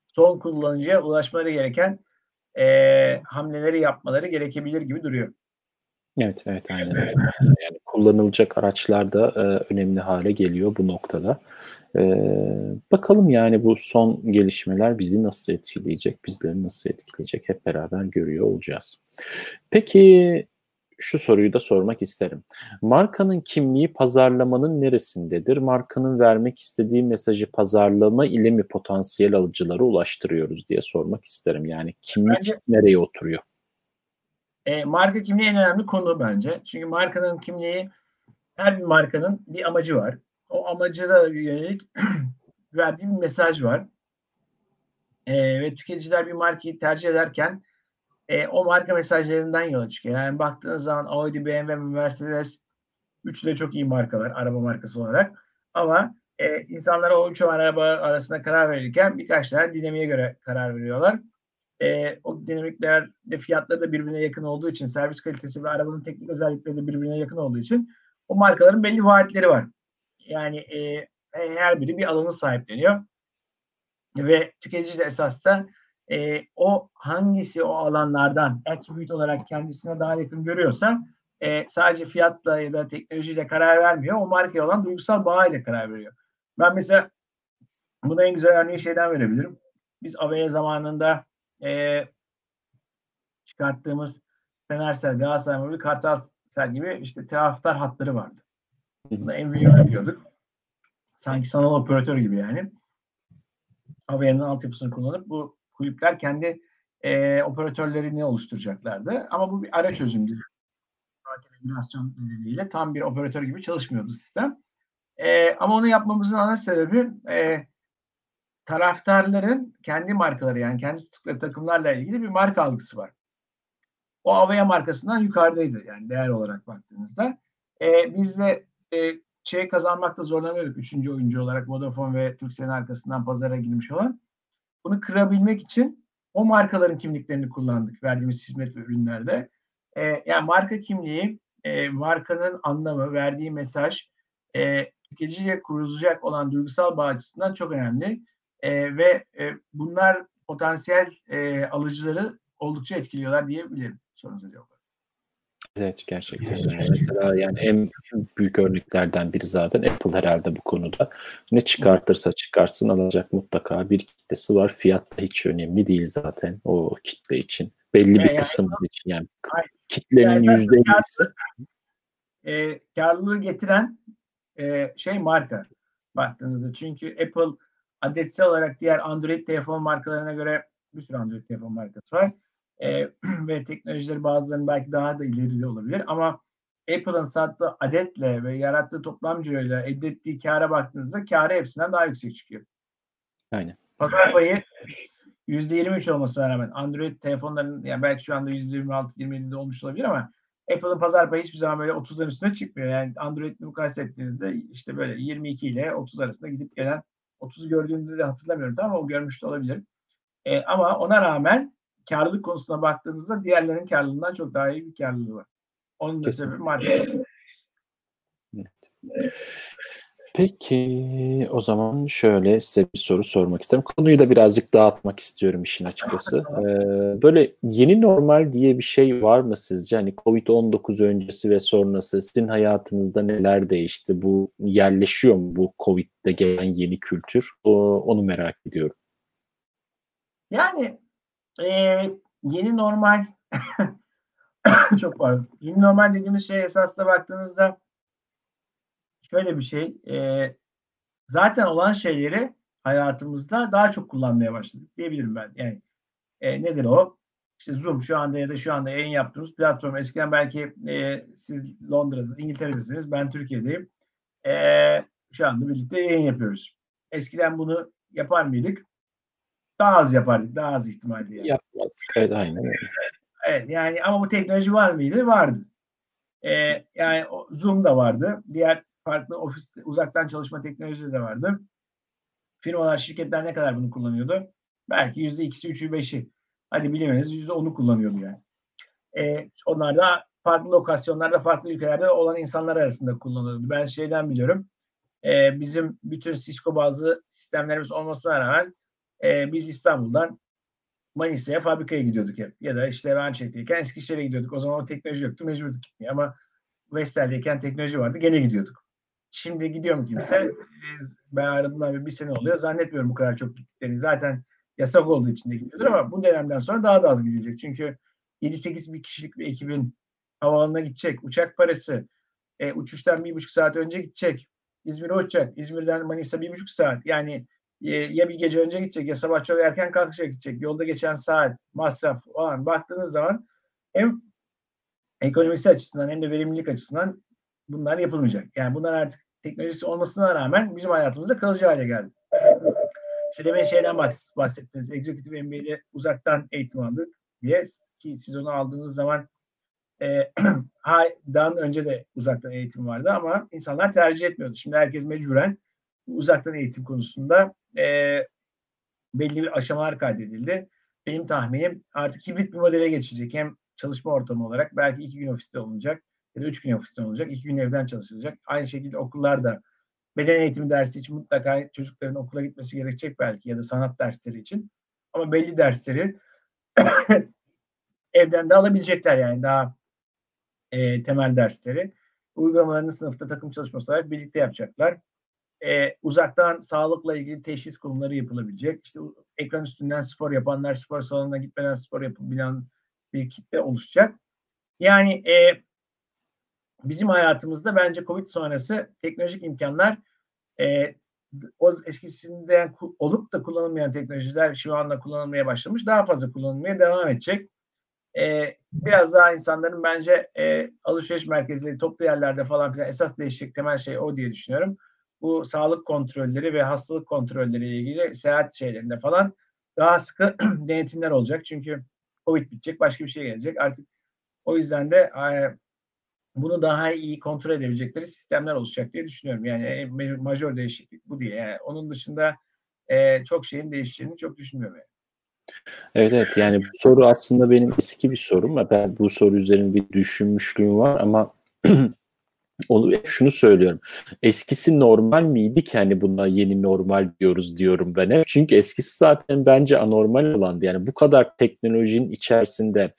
son kullanıcıya ulaşmaları gereken e, hamleleri yapmaları gerekebilir gibi duruyor. Evet, evet, aynen. Yani kullanılacak araçlar da e, önemli hale geliyor bu noktada. E, bakalım yani bu son gelişmeler bizi nasıl etkileyecek, bizleri nasıl etkileyecek hep beraber görüyor olacağız. Peki şu soruyu da sormak isterim. Markanın kimliği pazarlamanın neresindedir? Markanın vermek istediği mesajı pazarlama ile mi potansiyel alıcılara ulaştırıyoruz diye sormak isterim. Yani kimlik bence, nereye oturuyor? E, marka kimliği en önemli konu bence. Çünkü markanın kimliği, her bir markanın bir amacı var. O amacına yönelik verdiği bir mesaj var. E, ve tüketiciler bir markayı tercih ederken E, o marka mesajlarından yola çıkıyor. Yani baktığınız zaman Audi, B M W, Mercedes üçü de çok iyi markalar araba markası olarak. Ama e, insanlara o üç araba arasında karar verirken birkaç tane dinamiğe göre karar veriyorlar. E, o dinamiklerde fiyatları da birbirine yakın olduğu için, servis kalitesi ve arabanın teknik özellikleri de birbirine yakın olduğu için o markaların belli vaatleri var. Yani e, her biri bir alanı sahipleniyor. Ve tüketici de esas da E, o hangisi o alanlardan attribute olarak kendisine daha yakın görüyorsa e, sadece fiyatla ya da teknolojiyle karar vermiyor. O markaya olan duygusal bağıyla karar veriyor. Ben mesela buna en güzel örneği şeyden verebilirim. Biz Avea zamanında e, çıkarttığımız Fenersel, Galatasaray, Kartalsel gibi işte taraftar hatları vardı. Buna en büyük yapıyorduk. Sanki sanal operatör gibi yani. Avea'nın altyapısını kullanıp bu kulüpler kendi e, operatörlerini oluşturacaklardı. Ama bu bir ara çözümdü. Federasyon nedeniyle tam bir operatör gibi çalışmıyordu sistem. E, ama onu yapmamızın ana sebebi e, taraftarların kendi markaları yani kendi tuttukları takımlarla ilgili bir marka algısı var. O Avea markasından yukarıdaydı yani değer olarak baktığınızda. E, biz de e, şey kazanmakta zorlanıyorduk. Üçüncü oyuncu olarak Vodafone ve Turkcell'in arkasından pazara girmiş olan. Bunu kırabilmek için o markaların kimliklerini kullandık verdiğimiz hizmet ve ürünlerde. Ee, yani marka kimliği, e, markanın anlamı, verdiği mesaj, e, tüketiciyle kurulacak olan duygusal bağ açısından çok önemli. E, ve e, bunlar potansiyel e, alıcıları oldukça etkiliyorlar diyebilirim sorunuza cevap. Evet, gerçekten. Mesela yani en büyük örneklerden biri zaten Apple herhalde bu konuda. Ne çıkartırsa çıkarsın alacak mutlaka bir kitlesi var. Fiyat da hiç önemli değil zaten o kitle için. Belli bir yani kısım yani, için yani kitlenin yüzde ellisi. E, karlılığı getiren e, şey marka baktığınızda. Çünkü Apple adetsel olarak diğer Android telefon markalarına göre bir sürü Android telefon markası var. Ee, ve teknolojileri bazılarının belki daha da ileride olabilir ama Apple'ın sattığı adetle ve yarattığı toplam ciroyla elde ettiği kâra baktığınızda kârı hepsinden daha yüksek çıkıyor. Aynen. Pazar payı yüzde yirmi üç olmasına rağmen Android telefonlarının yani belki şu anda yüzde yirmi altı yirmi yedide olmuş olabilir ama Apple'ın pazar payı hiçbir zaman böyle otuzdan üstüne çıkmıyor. Yani Android'le mukayese ettiğinizde işte böyle yirmi iki ile otuz arasında gidip gelen otuzu gördüğümde de hatırlamıyorum ama o görmüş de olabilirim. E, ama ona rağmen karlılık konusuna baktığınızda diğerlerinin karlılığından çok daha iyi bir karlılığı var. Onun da sebebi market. Evet. Peki o zaman şöyle size bir soru sormak isterim. Konuyu da birazcık dağıtmak istiyorum işin açıkçası. Ee, böyle yeni normal diye bir şey var mı sizce? Hani covid on dokuz öncesi ve sonrası sizin hayatınızda neler değişti? Bu yerleşiyor mu bu Covid'de gelen yeni kültür? O, onu merak ediyorum. Yani e, yeni normal çok pardon. Yeni normal dediğimiz şey esasında baktığınızda şöyle bir şey, e, zaten olan şeyleri hayatımızda daha çok kullanmaya başladık diyebilirim ben. Yani e, nedir o? İşte Zoom şu anda ya da şu anda yayın yaptığımız platform. Eskiden belki e, siz Londra'da, İngiltere'desiniz, ben Türkiye'deyim. E, şu anda birlikte yayın yapıyoruz. Eskiden bunu yapar mıydık? Daha az yapardık, daha az ihtimalle. Yani. Yapmazdık, evet aynen. Evet, yani ama bu teknoloji var mıydı? Vardı. E, yani o, Zoom da vardı, diğer farklı ofis, uzaktan çalışma teknolojileri de vardı. Firmalar, şirketler ne kadar bunu kullanıyordu? Belki yüzde ikisi, üçü, beşi. Hadi bilemeniz yüzde onu kullanıyordu yani. Ee, onlar da farklı lokasyonlarda, farklı ülkelerde olan insanlar arasında kullanılıyordu. Ben şeyden biliyorum. E, bizim bütün Cisco bazı sistemlerimiz olmasına rağmen e, biz İstanbul'dan Manisa'ya, fabrikaya gidiyorduk hep. Ya da işte ben Arçelik'teyken Eskişehir'e gidiyorduk. O zaman o teknoloji yoktu, mecburduk gitmeye. Ama Vestel'deyken teknoloji vardı, gene gidiyorduk. Şimdi gidiyorum kimse. Ben aradığımdan beri bir sene oluyor. Zannetmiyorum bu kadar çok gittiklerini. Zaten yasak olduğu için de gidiyordur ama bu dönemden sonra daha da az gidecek. Çünkü yedi sekiz bir kişilik bir ekibin havaalanına gidecek. Uçak parası. E, uçuştan bir buçuk saat önce gidecek. İzmir'e uçacak. İzmir'den Manisa bir buçuk saat. Yani e, ya bir gece önce gidecek ya sabah çok erken kalkacak gidecek. Yolda geçen saat, masraf falan. Baktığınız zaman hem ekonomisi açısından hem de verimlilik açısından bunlar yapılmayacak. Yani bunlar artık teknolojisi olmasına rağmen bizim hayatımızda kalıcı hale geldi. İşte demin şeyden bahsettiniz. Executive M B A'de uzaktan eğitim aldık diye ki siz onu aldığınız zaman e, daha önce de uzaktan eğitim vardı ama insanlar tercih etmiyordu. Şimdi herkes mecburen uzaktan eğitim konusunda e, belli bir aşamalar kaydedildi. Benim tahminim artık hibrit bir modele geçecek. Hem çalışma ortamı olarak belki iki gün ofiste olunacak. Ya da üç gün ofisten olacak, iki gün evden çalışılacak. Aynı şekilde okullarda beden eğitimi dersi için mutlaka çocukların okula gitmesi gerekecek belki ya da sanat dersleri için. Ama belli dersleri evden de alabilecekler yani daha e, temel dersleri. Uygulamalarını sınıfta takım çalışması olarak birlikte yapacaklar. E, uzaktan sağlıkla ilgili teşhis kurumları yapılabilecek. İşte ekran üstünden spor yapanlar spor salonuna gitmeden spor yapabilen bir kitle oluşacak. Yani e, bizim hayatımızda bence Covid sonrası teknolojik imkanlar e, o eskisinden olup da kullanılmayan teknolojiler şu anda kullanılmaya başlamış. Daha fazla kullanılmaya devam edecek. E, biraz daha insanların bence e, alışveriş merkezleri, toplu yerlerde falan filan esas değişecek temel şey o diye düşünüyorum. Bu sağlık kontrolleri ve hastalık kontrolleri ile ilgili seyahat şeylerinde falan daha sıkı denetimler olacak. Çünkü Covid bitecek, başka bir şey gelecek. Artık o yüzden de e, bunu daha iyi kontrol edebilecekleri sistemler oluşacak diye düşünüyorum. Yani majör değişiklik bu diye. Yani onun dışında e, çok şeyin değişeceğini çok düşünmüyorum. Yani. Evet evet yani bu soru aslında benim eski bir sorum. Ben bu soru üzerine bir düşünmüşlüğüm var ama onu hep şunu söylüyorum. Eskisi normal miydi ki hani buna yeni normal diyoruz diyorum ben hep. Çünkü eskisi zaten bence anormal olandı. Yani bu kadar teknolojinin içerisinde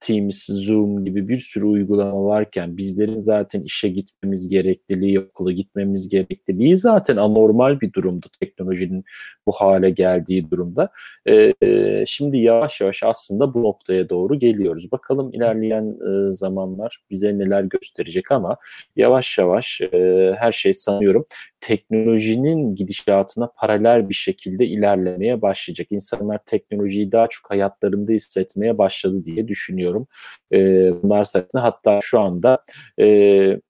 Teams, Zoom gibi bir sürü uygulama varken bizlerin zaten işe gitmemiz gerekliliği, okula gitmemiz gerekliliği zaten anormal bir durumdu teknolojinin bu hale geldiği durumda. Ee, şimdi yavaş yavaş aslında bu noktaya doğru geliyoruz. Bakalım ilerleyen e, zamanlar bize neler gösterecek ama yavaş yavaş e, her şey sanıyorum teknolojinin gidişatına paralel bir şekilde ilerlemeye başlayacak. İnsanlar teknolojiyi daha çok hayatlarında hissetmeye başladı diye düşünüyorum. E, bunlar sayesinde hatta şu anda e,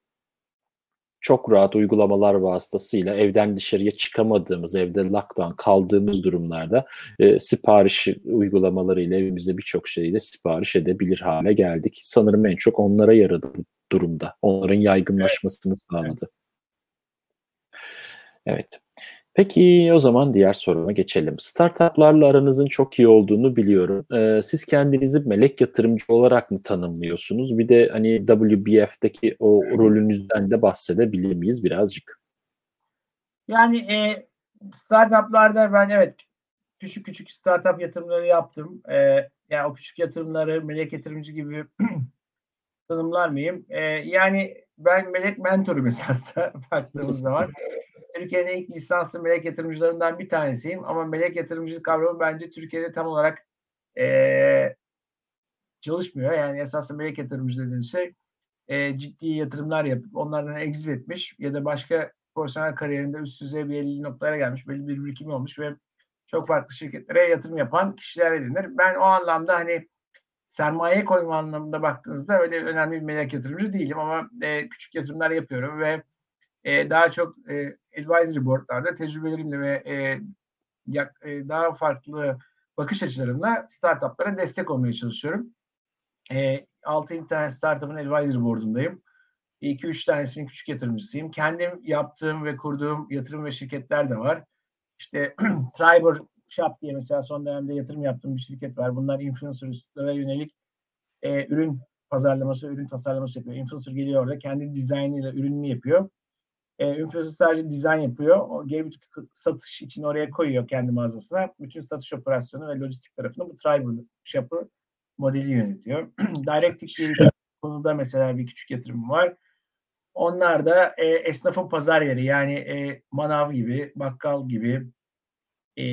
çok rahat uygulamalar vasıtasıyla evden dışarıya çıkamadığımız, evde lockdown kaldığımız durumlarda e, sipariş uygulamalarıyla evimizde birçok şeyi de sipariş edebilir hale geldik. Sanırım en çok onlara yaradı bu durumda. Onların yaygınlaşmasını sağladı. Evet. Peki o zaman diğer soruma geçelim. Startuplarla aranızın çok iyi olduğunu biliyorum. Ee, siz kendinizi melek yatırımcı olarak mı tanımlıyorsunuz? Bir de hani W B F'deki o rolünüzden de bahsedebilir miyiz birazcık? Yani e, startuplarda ben evet küçük küçük startup yatırımları yaptım. E, yani o küçük yatırımları melek yatırımcı gibi tanımlar mıyım? E, yani ben melek mentorum esasında baktığımız zaman. Türkiye'nin ilk lisanslı melek yatırımcılarından bir tanesiyim. Ama melek yatırımcılık kavramı bence Türkiye'de tam olarak e, çalışmıyor. Yani esaslı melek yatırımcı dediğiniz şey e, ciddi yatırımlar yapıp onlardan exit etmiş ya da başka profesyonel kariyerinde üst düzey belirli noktalara gelmiş, belli bir birikim olmuş ve çok farklı şirketlere yatırım yapan kişiler edinir. Ben o anlamda hani sermaye koyma anlamında baktığınızda öyle önemli bir melek yatırımcı değilim ama e, küçük yatırımlar yapıyorum ve e, daha çok e, advisory boardlarda tecrübelerimle ve e, yak, e, daha farklı bakış açılarımla startuplara destek olmaya çalışıyorum. E, altı yedi tane startup'ın advisory board'undayım. iki üç tanesinin küçük yatırımcısıyım. Kendim yaptığım ve kurduğum yatırım ve şirketler de var. İşte Triber Shop diye mesela son dönemde yatırım yaptığım bir şirket var. Bunlar influencerlara yönelik e, ürün pazarlaması, ürün tasarlaması yapıyor. Influencer geliyor orada kendi dizaynıyla ürününü yapıyor. E, influencer sadece dizayn yapıyor. O, geri bir satış için oraya koyuyor kendi mağazasına. Bütün satış operasyonu ve lojistik tarafını bu Triber Shop'ı modeli yönetiyor. Directik diye bir konuda mesela bir küçük yatırımım var. Onlar da e, esnafın pazar yeri yani e, manav gibi, bakkal gibi, e,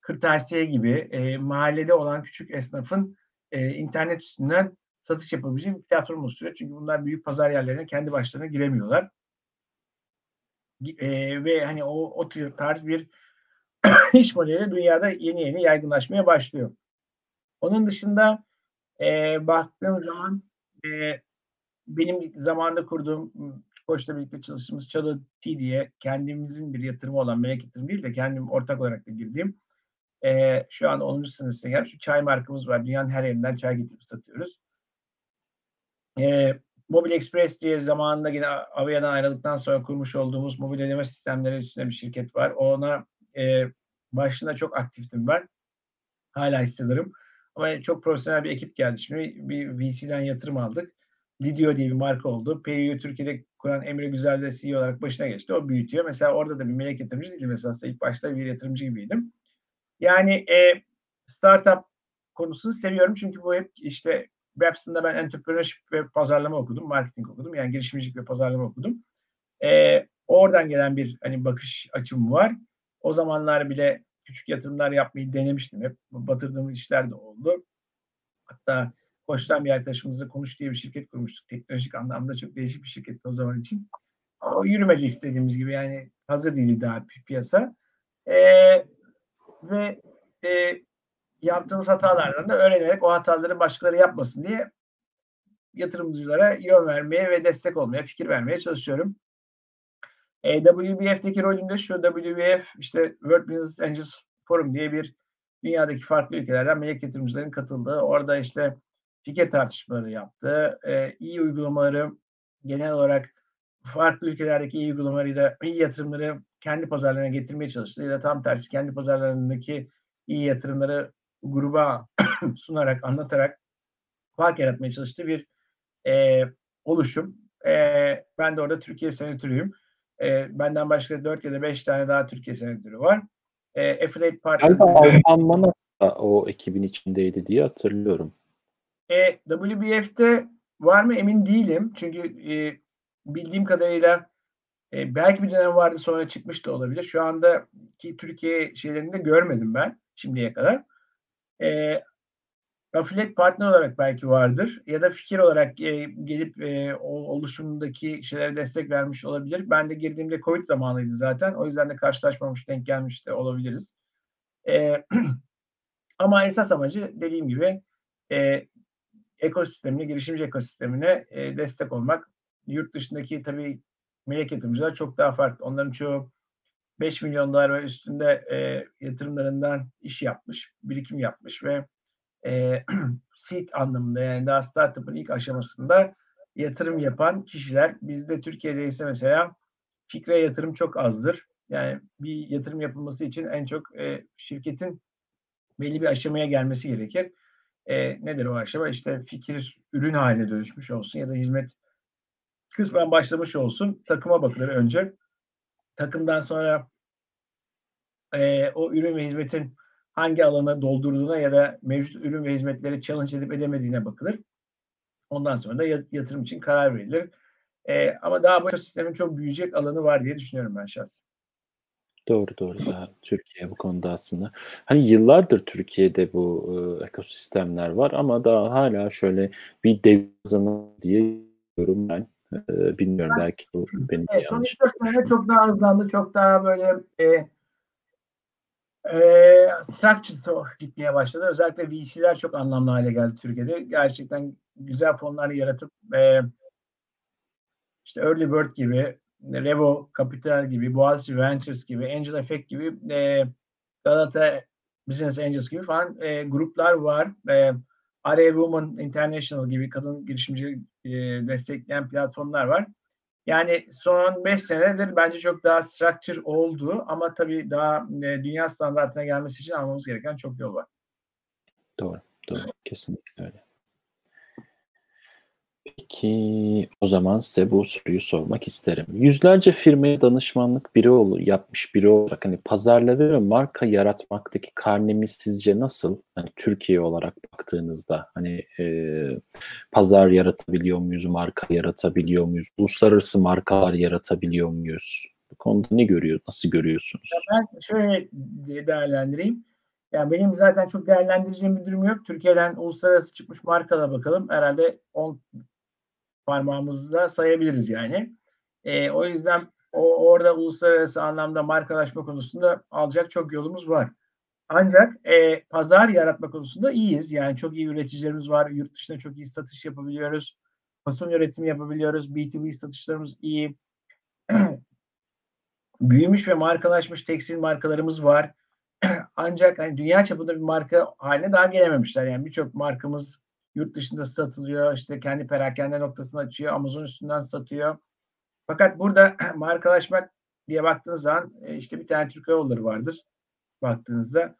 kırtasiye gibi e, mahallede olan küçük esnafın e, internet üstünden satış yapabileceği bir platform oluşturuyor. Çünkü bunlar büyük pazar yerlerine kendi başlarına giremiyorlar. E, ve hani o, o tarz bir iş modeli dünyada yeni yeni yaygınlaşmaya başlıyor. Onun dışında e, baktığım zaman e, benim zamanında kurduğum Koç'la birlikte çalıştığımız Çalı T diye kendimizin bir yatırımı olan melek yatırımı değil de kendim ortak olarak da girdiğim e, şu an onuncu sınıfına gelmiş. Şu çay markamız var. Dünyanın her yerinden çay getirip satıyoruz. E, Mobil Express diye zamanında yine Avea'dan ayrıldıktan sonra kurmuş olduğumuz mobil ödeme sistemleri üstüne bir şirket var. Ona e, başında çok aktiftim ben. Hala hissederim. Ama çok profesyonel bir ekip geldi. Şimdi bir V C'den yatırım aldık. Lidyo diye bir marka oldu. P Y'yi Türkiye'de kuran Emre Güzel de C E O olarak başına geçti. O büyütüyor. Mesela orada da bir melek yatırımcı değilim esasında. İlk başta bir yatırımcı gibiydim. Yani e, startup konusunu seviyorum. Çünkü bu hep işte Babson'da ben entrepreneurship ve pazarlama okudum. Marketing okudum. Yani girişimcilik ve pazarlama okudum. E, oradan gelen bir hani bakış açım var. O zamanlar bile küçük yatırımlar yapmayı denemiştim. Hep batırdığımız işler de oldu. Hatta Koç'tan bir arkadaşımızla Konuş diye bir şirket kurmuştuk. Teknolojik anlamda çok değişik bir şirketti o zaman için. O yürümedi istediğimiz gibi. Yani hazır değildi daha piyasa. Ee, ve e, yaptığımız hatalardan da öğrenerek o hataları başkaları yapmasın diye yatırımcılara yön vermeye ve destek olmaya, fikir vermeye çalışıyorum. E, W B F'deki rolümde şu W B F işte World Business Angels Forum diye bir dünyadaki farklı ülkelerden melek yatırımcıların katıldığı. Orada işte fikir tartışmaları yaptı. Ee, iyi uygulamaları genel olarak farklı ülkelerdeki iyi uygulamaları da iyi yatırımları kendi pazarlarına getirmeye çalıştı. Ya da tam tersi kendi pazarlarındaki iyi yatırımları gruba sunarak, anlatarak fark yaratmaya çalıştığı bir e, oluşum. E, ben de orada Türkiye senatörüyüm. E, benden başka dört ya da beş tane daha Türkiye senatörü var. E, Affiliate Partner'da Alman da o ekibin içindeydi diye hatırlıyorum. E, W B F'de var mı emin değilim. Çünkü e, bildiğim kadarıyla e, belki bir dönem vardı sonra çıkmış da olabilir. Şu andaki Türkiye şeylerini de görmedim ben şimdiye kadar. E, Affiliate partner olarak belki vardır. Ya da fikir olarak e, gelip e, o oluşumdaki şeylere destek vermiş olabilir. Ben de girdiğimde Covid zamanıydı zaten. O yüzden de karşılaşmamış, denk gelmiş de olabiliriz. E, ama esas amacı dediğim gibi e, ekosistemine, girişimci ekosistemine e, destek olmak. Yurt dışındaki tabii melek yatırımcılar çok daha farklı. Onların çoğu beş milyon dolar ve üstünde e, yatırımlarından iş yapmış, birikim yapmış ve e, seed anlamında yani daha startup'ın ilk aşamasında yatırım yapan kişiler. Bizde Türkiye'de ise mesela fikre yatırım çok azdır. Yani bir yatırım yapılması için en çok e, şirketin belli bir aşamaya gelmesi gerekir. E, nedir o aşama? İşte fikir ürün haline dönüşmüş olsun ya da hizmet kısmen başlamış olsun. Takıma bakılır önce. Takımdan sonra e, o ürün ve hizmetin hangi alana doldurduğuna ya da mevcut ürün ve hizmetleri challenge edip edemediğine bakılır. Ondan sonra da yatırım için karar verilir. E, ama daha bu sistemin çok büyüyecek alanı var diye düşünüyorum ben şahsen. Doğru doğru. Daha Türkiye bu konuda aslında. Hani yıllardır Türkiye'de bu e, ekosistemler var ama daha hala şöyle bir dev kazanı diye diyorum ben. E, bilmiyorum ben, belki bu benim e, son üç dört sene çok daha hızlandı. Çok daha böyle e, e, structure gitmeye başladı. Özellikle V C'ler çok anlamlı hale geldi Türkiye'de. Gerçekten güzel fonlar yaratıp e, işte Early Bird gibi, Revo Capital gibi, Boğaziçi Ventures gibi, Angel Effect gibi, e, Galata Business Angels gibi falan e, gruplar var. E, R A Women International gibi kadın girişimci e, destekleyen platformlar var. Yani son beş senedir bence çok daha structure oldu ama tabii daha e, dünya standartına gelmesi için almamız gereken çok yol var. Doğru, doğru. Kesinlikle öyle. Peki o zaman size bu soruyu sormak isterim. Yüzlerce firmaya danışmanlık biri ol, yapmış biri olarak hani pazarlama ve marka yaratmaktaki karnemiz sizce nasıl? Hani Türkiye olarak baktığınızda hani e, pazar yaratabiliyor muyuz, marka yaratabiliyor muyuz, uluslararası markalar yaratabiliyor muyuz? Bu konuda ne görüyor, nasıl görüyorsunuz? Ya ben şöyle değerlendireyim. Yani benim zaten çok değerlendireceğim bir durum yok. Türkiye'den uluslararası çıkmış markalara bakalım. Herhalde on parmağımızla sayabiliriz yani. E, o yüzden o, orada uluslararası anlamda markalaşma konusunda alacak çok yolumuz var. Ancak e, pazar yaratma konusunda iyiyiz. Yani çok iyi üreticilerimiz var. Yurt dışına çok iyi satış yapabiliyoruz. Fason üretimi yapabiliyoruz. B iki B satışlarımız iyi. Büyümüş ve markalaşmış tekstil markalarımız var. Ancak hani dünya çapında bir marka haline daha gelememişler. Yani birçok markamız yurt dışında satılıyor. İşte kendi perakende noktasını açıyor. Amazon üstünden satıyor. Fakat burada markalaşmak diye baktığınız zaman işte bir tane Türk Hava Yolları vardır. Baktığınızda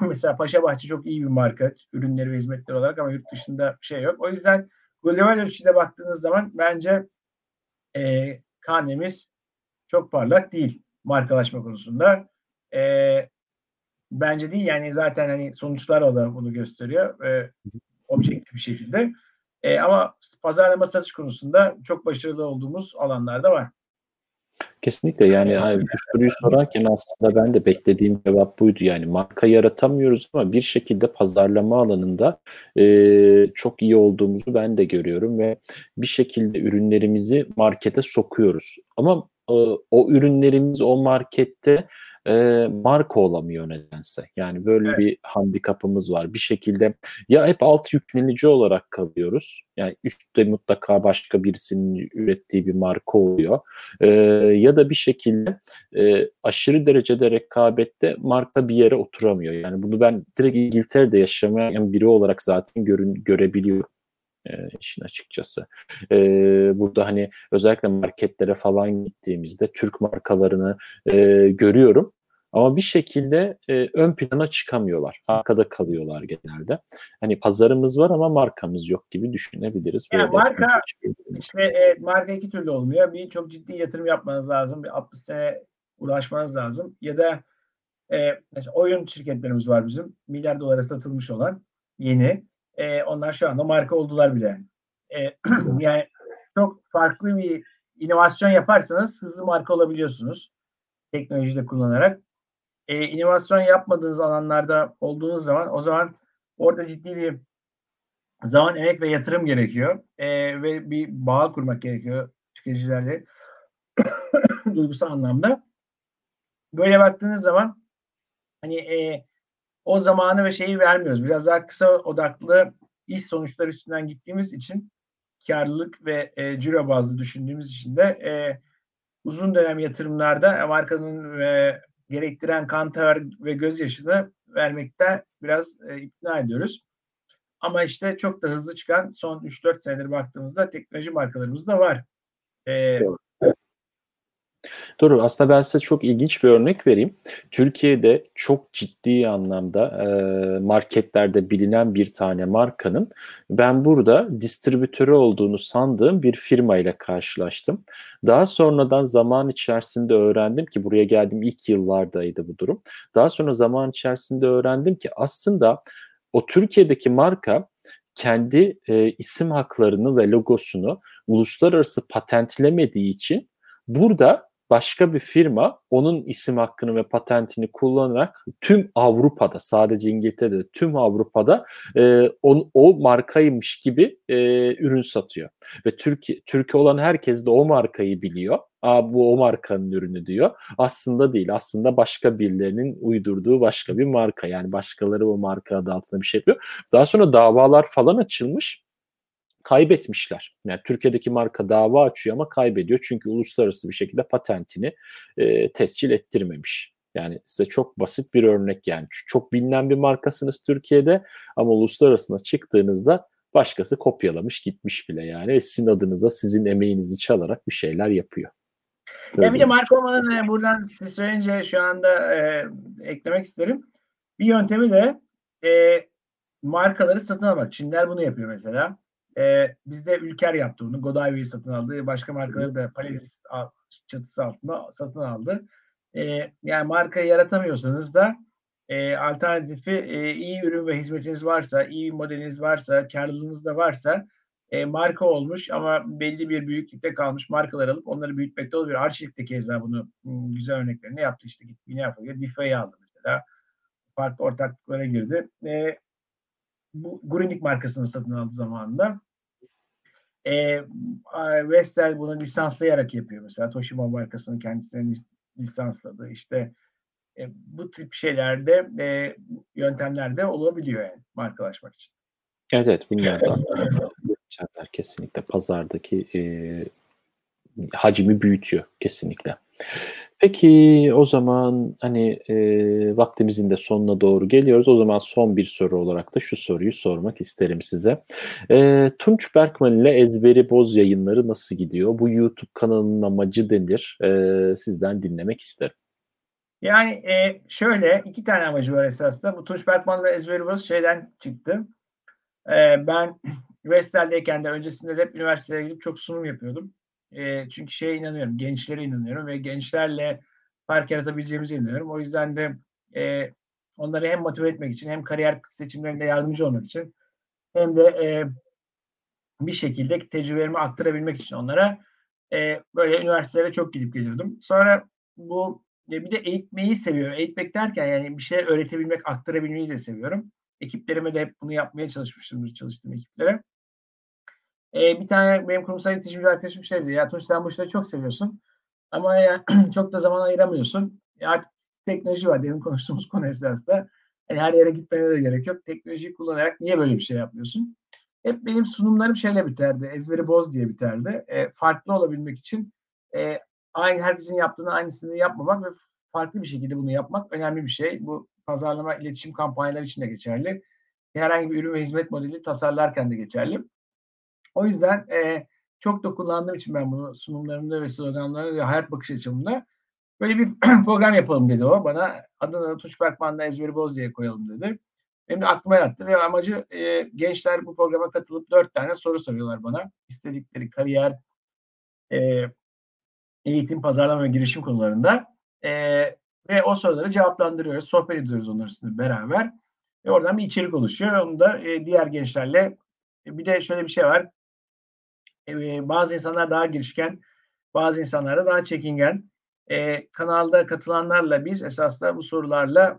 mesela Paşabahçe çok iyi bir marka. Ürünleri ve hizmetleri olarak ama yurt dışında bir şey yok. O yüzden global ölçüde baktığınız zaman bence e, karnemiz çok parlak değil markalaşma konusunda. E, Bence değil yani zaten hani sonuçlar olarak bunu gösteriyor e, objektif bir şekilde. E, ama pazarlama satış konusunda çok başarılı olduğumuz alanlar da var. Kesinlikle yani abi, bu soruyu sorarken aslında ben de beklediğim cevap buydu. Yani marka yaratamıyoruz ama bir şekilde pazarlama alanında e, çok iyi olduğumuzu ben de görüyorum ve bir şekilde ürünlerimizi markete sokuyoruz. Ama e, o ürünlerimiz o markette E, marka olamıyor nedense. Yani böyle evet. Bir handikapımız var. Bir şekilde ya hep alt yüklenici olarak kalıyoruz. Yani üstte mutlaka başka birisinin ürettiği bir marka oluyor. E, ya da bir şekilde e, aşırı derecede rekabette marka bir yere oturamıyor. Yani bunu ben direkt İngiltere'de yaşamayan biri olarak zaten görün, görebiliyorum. E, işin açıkçası. E, burada hani özellikle marketlere falan gittiğimizde Türk markalarını e, görüyorum. Ama bir şekilde e, ön plana çıkamıyorlar. Arkada kalıyorlar genelde. Hani pazarımız var ama markamız yok gibi düşünebiliriz. Yani böyle marka işte e, marka iki türlü olmuyor. Bir çok ciddi yatırım yapmanız lazım. Bir altmış sene uğraşmanız lazım. Ya da e, mesela oyun şirketlerimiz var bizim. Milyar dolara satılmış olan yeni. E, onlar şu anda marka oldular bile. E, yani çok farklı bir inovasyon yaparsanız hızlı marka olabiliyorsunuz. Teknolojiyi de kullanarak. E, inovasyon yapmadığınız alanlarda olduğunuz zaman o zaman orada ciddi bir zaman, emek ve yatırım gerekiyor. E, ve bir bağ kurmak gerekiyor tüketicilerle duygusal anlamda. Böyle baktığınız zaman hani e, o zamanı ve şeyi vermiyoruz. Biraz daha kısa odaklı iş sonuçları üstünden gittiğimiz için karlılık ve e, ciro bazlı düşündüğümüz için de e, uzun dönem yatırımlarda markanın e, gerektiren kan, ter ve gözyaşını vermekten biraz e, ikna ediyoruz. Ama işte çok da hızlı çıkan son üç dört senedir baktığımızda teknoloji markalarımız da var. E, Doğru. Aslında ben size çok ilginç bir örnek vereyim. Türkiye'de çok ciddi anlamda e, marketlerde bilinen bir tane markanın ben burada distribütörü olduğunu sandığım bir firmayla karşılaştım. Daha sonradan zaman içerisinde öğrendim ki buraya geldiğim ilk yıllardaydı bu durum. Daha sonra zaman içerisinde öğrendim ki aslında o Türkiye'deki marka kendi e, isim haklarını ve logosunu uluslararası patentlemediği için burada başka bir firma onun isim hakkını ve patentini kullanarak tüm Avrupa'da, sadece İngiltere'de, tüm Avrupa'da e, on, o markaymış gibi e, ürün satıyor. Ve Türkiye, Türkiye olan herkes de o markayı biliyor. Aa, bu o markanın ürünü diyor. Aslında değil. Aslında başka birilerinin uydurduğu başka bir marka. Yani başkaları o marka adı altında bir şey yapıyor. Daha sonra davalar falan açılmış. Kaybetmişler. Yani Türkiye'deki marka dava açıyor ama kaybediyor. Çünkü uluslararası bir şekilde patentini e, tescil ettirmemiş. Yani size çok basit bir örnek yani. Çok bilinen bir markasınız Türkiye'de ama uluslararasına çıktığınızda başkası kopyalamış gitmiş bile yani. Sizin adınıza, sizin emeğinizi çalarak bir şeyler yapıyor. Yani bir de marka olmadan buradan siz söyleyince şu anda e, eklemek isterim. Bir yöntemi de e, markaları satın almak. Çinler bunu yapıyor mesela. E, bizde Ülker yaptı bunu. Godiva'yı satın aldı. Başka markaları da Paris çatısı altında satın aldı. E, yani markayı yaratamıyorsanız da e, alternatifi e, iyi ürün ve hizmetiniz varsa, iyi modeliniz varsa, karlılığınız da varsa E, marka olmuş ama belli bir büyüklükte kalmış markalar alıp onları büyütmekte oluyor. Arçelik'teki hesabı bunu güzel örneklerini yaptı. İşte yine yapıyor. Diffa'yı aldı mesela. Farklı ortaklıklara girdi. E, bu Grundig markasını satın aldı zamanında. E, Vestel bunu lisanslayarak yapıyor mesela. Toshiba markasını kendisine lisansladı. İşte e, bu tip şeylerde e, yöntemlerde olabiliyor yani markalaşmak için. Evet evet. Bunlardan. Kesinlikle pazardaki e, hacmi büyütüyor kesinlikle. Peki o zaman hani e, vaktimizin de sonuna doğru geliyoruz. O zaman son bir soru olarak da şu soruyu sormak isterim size. E, Tunç Berkman ile Ezberi Boz yayınları nasıl gidiyor? Bu YouTube kanalının amacı nedir? E, sizden dinlemek isterim. Yani e, şöyle iki tane amacı var esasında. Bu Tunç Berkman ile Ezberi Boz şeyden çıktı. E, ben Vestel'deyken de öncesinde de hep üniversiteye gidip çok sunum yapıyordum. E, çünkü şeye inanıyorum, gençlere inanıyorum ve gençlerle fark yaratabileceğimize inanıyorum. O yüzden de e, onları hem motive etmek için hem kariyer seçimlerinde yardımcı olmak için hem de e, bir şekilde tecrübelerimi aktarabilmek için onlara e, böyle üniversitelere çok gidip geliyordum. Sonra bu e, bir de eğitmeyi seviyorum. Eğitmek derken yani bir şey öğretebilmek, aktarabilmeyi de seviyorum. Ekiplerime de hep bunu yapmaya çalışmıştım, çalıştığım ekiplere. Ee, bir tane benim kurumsal iletişimci arkadaşım şey dedi, ya Tunç sen bu işleri çok seviyorsun ama ya, çok da zaman ayıramıyorsun. E artık teknoloji var, benim konuştuğumuz konu esasında. Yani her yere gitmene de gerek yok. Teknolojiyi kullanarak niye böyle bir şey yapmıyorsun? Hep benim sunumlarım şeyle biterdi, ezberi boz diye biterdi. E, farklı olabilmek için e, aynı herkesin yaptığını aynısını yapmamak ve farklı bir şekilde bunu yapmak önemli bir şey. Bu pazarlama, iletişim kampanyaları için de geçerli. Herhangi bir ürün ve hizmet modeli tasarlarken de geçerli. O yüzden e, çok da kullandığım için ben bunu sunumlarımda ve sloganlarımda ve hayat bakış açımda böyle bir program yapalım dedi o bana. Adını Tunç Berkman'da Ezberi Boz diye koyalım dedi. Benim de aklıma yattı ve amacı e, gençler bu programa katılıp dört tane soru soruyorlar bana. İstedikleri kariyer, e, eğitim, pazarlama ve girişim konularında. Eee Ve o soruları cevaplandırıyoruz, sohbet ediyoruz onların üstünde beraber. Ve oradan bir içerik oluşuyor. Onu da e, diğer gençlerle. E, bir de şöyle bir şey var. E, bazı insanlar daha girişken, bazı insanlar da daha çekingen. E, kanalda katılanlarla biz esasında bu sorularla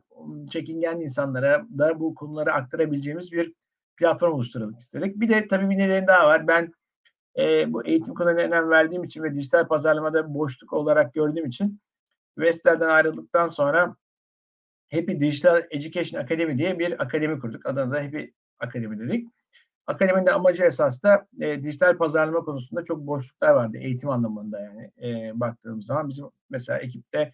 çekingen insanlara da bu konuları aktarabileceğimiz bir platform oluşturalım istedik. Bir de tabii bir nedeni daha var. Ben e, bu eğitim konularına önem verdiğim için ve dijital pazarlamada boşluk olarak gördüğüm için Vestel'den ayrıldıktan sonra Happy Digital Education Academy diye bir akademi kurduk. Adına da Happy Akademi dedik. Akademinin de amacı esas da e, dijital pazarlama konusunda çok boşluklar vardı eğitim anlamında yani e, baktığımız zaman. Bizim mesela ekipte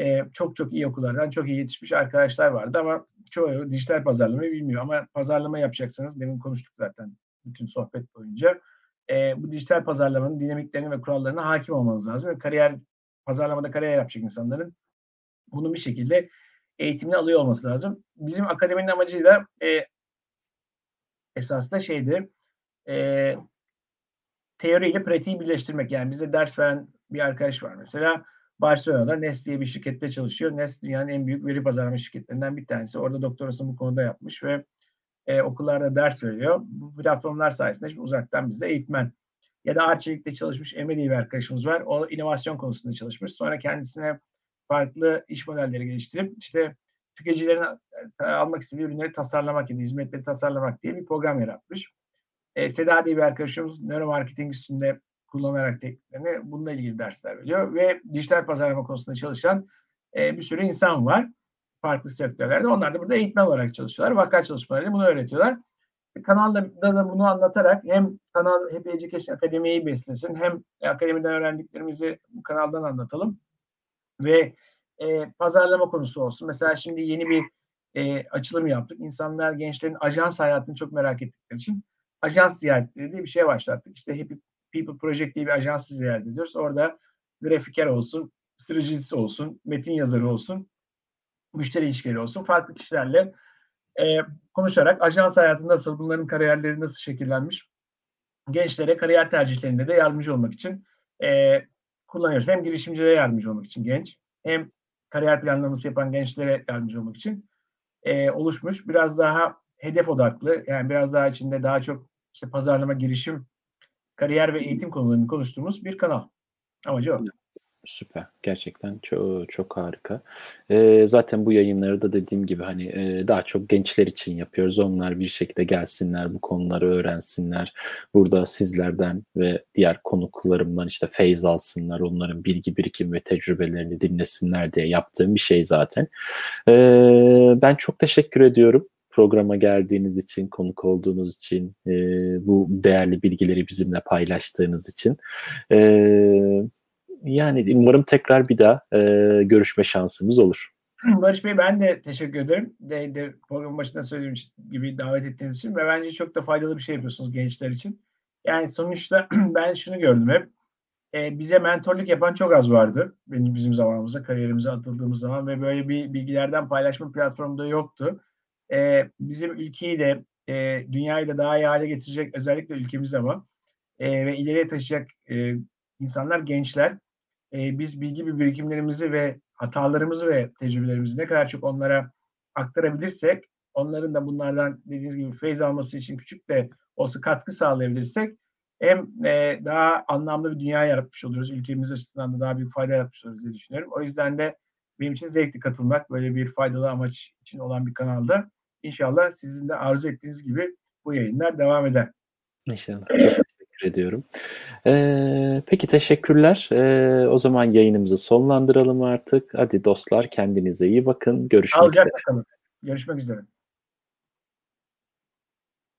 e, çok çok iyi okullardan çok iyi yetişmiş arkadaşlar vardı ama çoğu dijital pazarlamayı bilmiyor. Ama pazarlama yapacaksanız, demin konuştuk zaten bütün sohbet boyunca, e, bu dijital pazarlamanın dinamiklerine ve kurallarına hakim olmanız lazım ve kariyer pazarlamada kariyer yapacak insanların bunu bir şekilde eğitimini alıyor olması lazım. Bizim akademinin amacı da e, esasında şeydi, e, teoriyle pratiği birleştirmek. Yani bize ders veren bir arkadaş var mesela. Barcelona'da Nestlé'ye bir şirkette çalışıyor. Nestlé dünyanın en büyük veri pazarlama şirketlerinden bir tanesi. Orada doktorasını bu konuda yapmış ve e, okullarda ders veriyor. Bu platformlar sayesinde şimdi uzaktan bizde eğitmen. Ya da Arçelik'te çalışmış Emre diye bir arkadaşımız var. O inovasyon konusunda çalışmış. Sonra kendisine farklı iş modelleri geliştirip işte tüketicilerin almak istediği ürünleri tasarlamak ya da hizmetleri tasarlamak diye bir program yaratmış. E, Seda diye bir arkadaşımız nöromarketing üstünde kullanarak tekniklerini bununla ilgili dersler veriyor ve dijital pazarlama konusunda çalışan e, bir sürü insan var farklı sektörlerde. Onlar da burada eğitmen olarak çalışıyorlar. Vaka çalışmalarıyla bunu öğretiyorlar. Kanalda da bunu anlatarak hem kanal Happy Education Academy'yi beslesin, hem akademiden öğrendiklerimizi bu kanaldan anlatalım ve e, pazarlama konusu olsun. Mesela şimdi yeni bir e, açılım yaptık. İnsanlar, gençlerin ajans hayatını çok merak ettikleri için ajans ziyaretleri diye bir şey başlattık. İşte Happy People Project diye bir ajansı ziyaret ediyoruz. Orada grafiker olsun, stratejist olsun, metin yazarı olsun, müşteri ilişkileri olsun, farklı kişilerle e, konuşarak ajans hayatı nasıl, bunların kariyerleri nasıl şekillenmiş, gençlere kariyer tercihlerinde de yardımcı olmak için e, kullanıyoruz. Hem girişimcilere yardımcı olmak için genç, hem kariyer planlaması yapan gençlere yardımcı olmak için e, oluşmuş. Biraz daha hedef odaklı, yani biraz daha içinde daha çok işte pazarlama, girişim, kariyer ve eğitim konularını konuştuğumuz bir kanal. Amacı o. Süper. Gerçekten çok çok harika. Ee, zaten bu yayınları da dediğim gibi hani e, daha çok gençler için yapıyoruz. Onlar bir şekilde gelsinler, bu konuları öğrensinler. Burada sizlerden ve diğer konuklarımdan işte feyz alsınlar. Onların bilgi birikimi ve tecrübelerini dinlesinler diye yaptığım bir şey zaten. Ee, ben çok teşekkür ediyorum. Programa geldiğiniz için, konuk olduğunuz için, e, bu değerli bilgileri bizimle paylaştığınız için. E, yani umarım tekrar bir daha e, görüşme şansımız olur. Barış Bey, ben de teşekkür ederim. De, de, programın başında söylediğim gibi davet ettiğiniz için ve bence çok da faydalı bir şey yapıyorsunuz gençler için. Yani sonuçta ben şunu gördüm hep. E, bize mentorluk yapan çok az vardı. Benim, bizim zamanımızda, kariyerimize atıldığımız zaman ve böyle bir bilgilerden paylaşma platformu da yoktu. Ee, bizim ülkeyi de e, dünyayı da daha iyi hale getirecek, özellikle ülkemiz ama e, ve ileriye taşıyacak e, insanlar gençler. E, biz bilgi ve birikimlerimizi ve hatalarımızı ve tecrübelerimizi ne kadar çok onlara aktarabilirsek, onların da bunlardan dediğiniz gibi feyz alması için küçük de olsa katkı sağlayabilirsek, hem e, daha anlamlı bir dünya yaratmış oluyoruz. Ülkemiz açısından da daha büyük fayda yaratmış oluyoruz diye düşünüyorum. O yüzden de benim için zevkli katılmak, böyle bir faydalı amaç için olan bir kanalda. İnşallah sizin de arzu ettiğiniz gibi bu yayınlar devam eder. İnşallah. Çok teşekkür ediyorum. Ee, peki teşekkürler. Ee, o zaman yayınımızı sonlandıralım artık. Hadi dostlar, kendinize iyi bakın. Görüşmek üzere. Görüşmek üzere.